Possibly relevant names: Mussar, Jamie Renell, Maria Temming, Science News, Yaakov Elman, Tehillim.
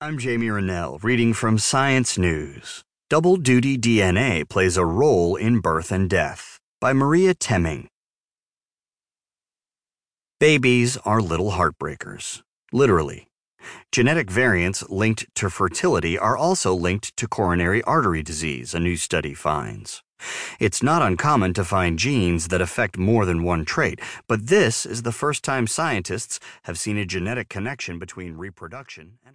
I'm Jamie Renell, reading from Science News. Double-duty DNA plays a role in birth and death, by Maria Temming. Babies are little heartbreakers, literally. Genetic variants linked to fertility are also linked to coronary artery disease, a new study finds. It's not uncommon to find genes that affect more than one trait, but this is the first time scientists have seen a genetic connection between reproduction and